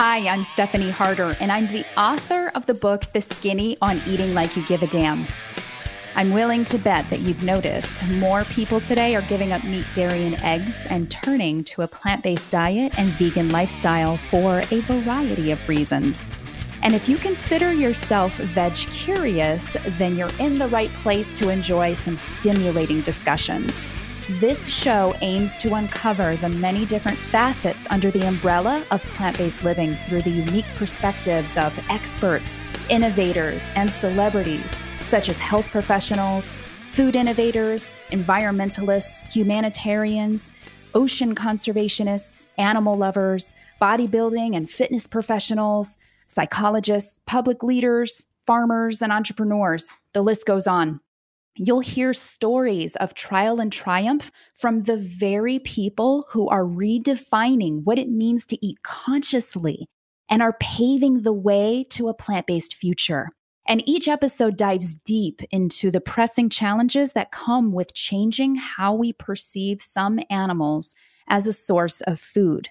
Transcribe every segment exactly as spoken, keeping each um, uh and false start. Hi, I'm Stephanie Harder, and I'm the author of the book, The Skinny on Eating Like You Give a Damn. I'm willing to bet that you've noticed more people today are giving up meat, dairy, and eggs and turning to a plant-based diet and vegan lifestyle for a variety of reasons. And if you consider yourself veg curious, then you're in the right place to enjoy some stimulating discussions. This show aims to uncover the many different facets under the umbrella of plant-based living through the unique perspectives of experts, innovators, and celebrities, such as health professionals, food innovators, environmentalists, humanitarians, ocean conservationists, animal lovers, bodybuilding and fitness professionals, psychologists, public leaders, farmers, and entrepreneurs. The list goes on. You'll hear stories of trial and triumph from the very people who are redefining what it means to eat consciously and are paving the way to a plant-based future. And each episode dives deep into the pressing challenges that come with changing how we perceive some animals as a source of food.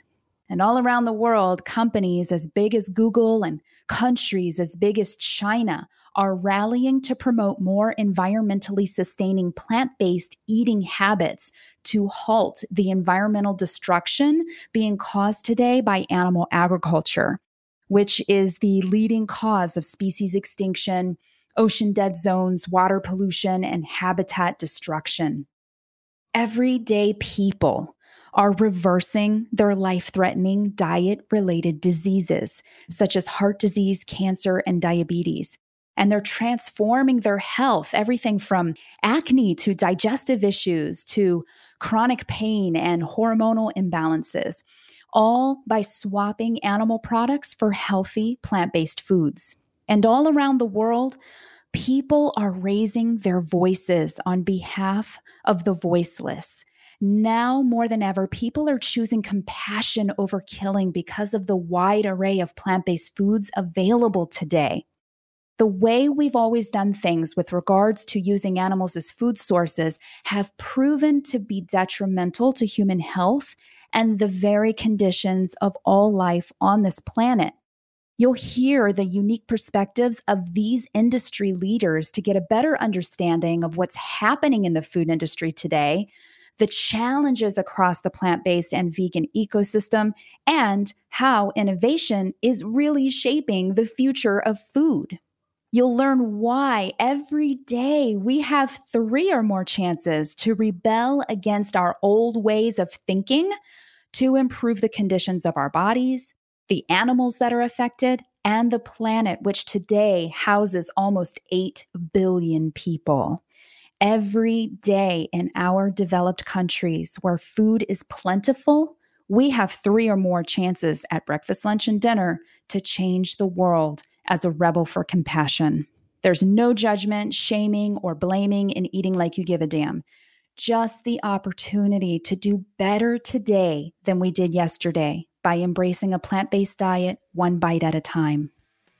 And all around the world, companies as big as Google and countries as big as China are rallying to promote more environmentally sustaining plant-based eating habits to halt the environmental destruction being caused today by animal agriculture, which is the leading cause of species extinction, ocean dead zones, water pollution, and habitat destruction. Everyday people are reversing their life-threatening diet-related diseases, such as heart disease, cancer, and diabetes. And they're transforming their health, everything from acne to digestive issues to chronic pain and hormonal imbalances, all by swapping animal products for healthy plant-based foods. And all around the world, people are raising their voices on behalf of the voiceless. Now more than ever, people are choosing compassion over killing because of the wide array of plant-based foods available today. The way we've always done things with regards to using animals as food sources have proven to be detrimental to human health and the very conditions of all life on this planet. You'll hear the unique perspectives of these industry leaders to get a better understanding of what's happening in the food industry today, the challenges across the plant-based and vegan ecosystem, and how innovation is really shaping the future of food. You'll learn why every day we have three or more chances to rebel against our old ways of thinking to improve the conditions of our bodies, the animals that are affected, and the planet, which today houses almost eight billion people. Every day in our developed countries where food is plentiful, we have three or more chances at breakfast, lunch, and dinner to change the world as a rebel for compassion. There's no judgment, shaming, or blaming in eating like you give a damn. Just the opportunity to do better today than we did yesterday by embracing a plant-based diet one bite at a time.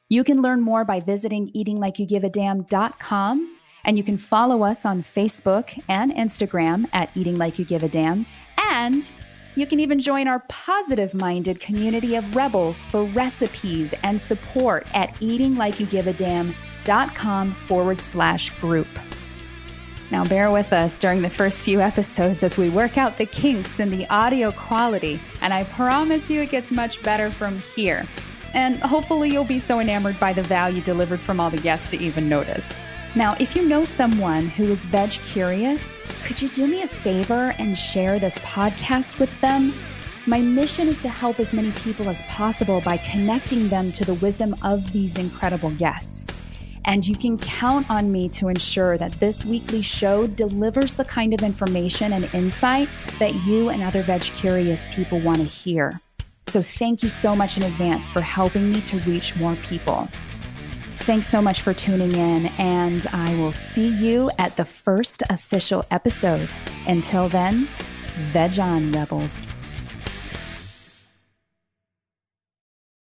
You can learn more by visiting eating like you give a damn dot com. And you can follow us on Facebook and Instagram at Eating Like You Give a Damn. And you can even join our positive-minded community of rebels for recipes and support at eating like you give a damn dot com forward slash group. Now bear with us during the first few episodes as we work out the kinks in the audio quality, and I promise you it gets much better from here. And hopefully you'll be so enamored by the value delivered from all the guests to even notice. Now, if you know someone who is veg curious, could you do me a favor and share this podcast with them? My mission is to help as many people as possible by connecting them to the wisdom of these incredible guests. And you can count on me to ensure that this weekly show delivers the kind of information and insight that you and other veg curious people want to hear. So thank you so much in advance for helping me to reach more people. Thanks so much for tuning in, and I will see you at the first official episode. Until then, veg on, rebels.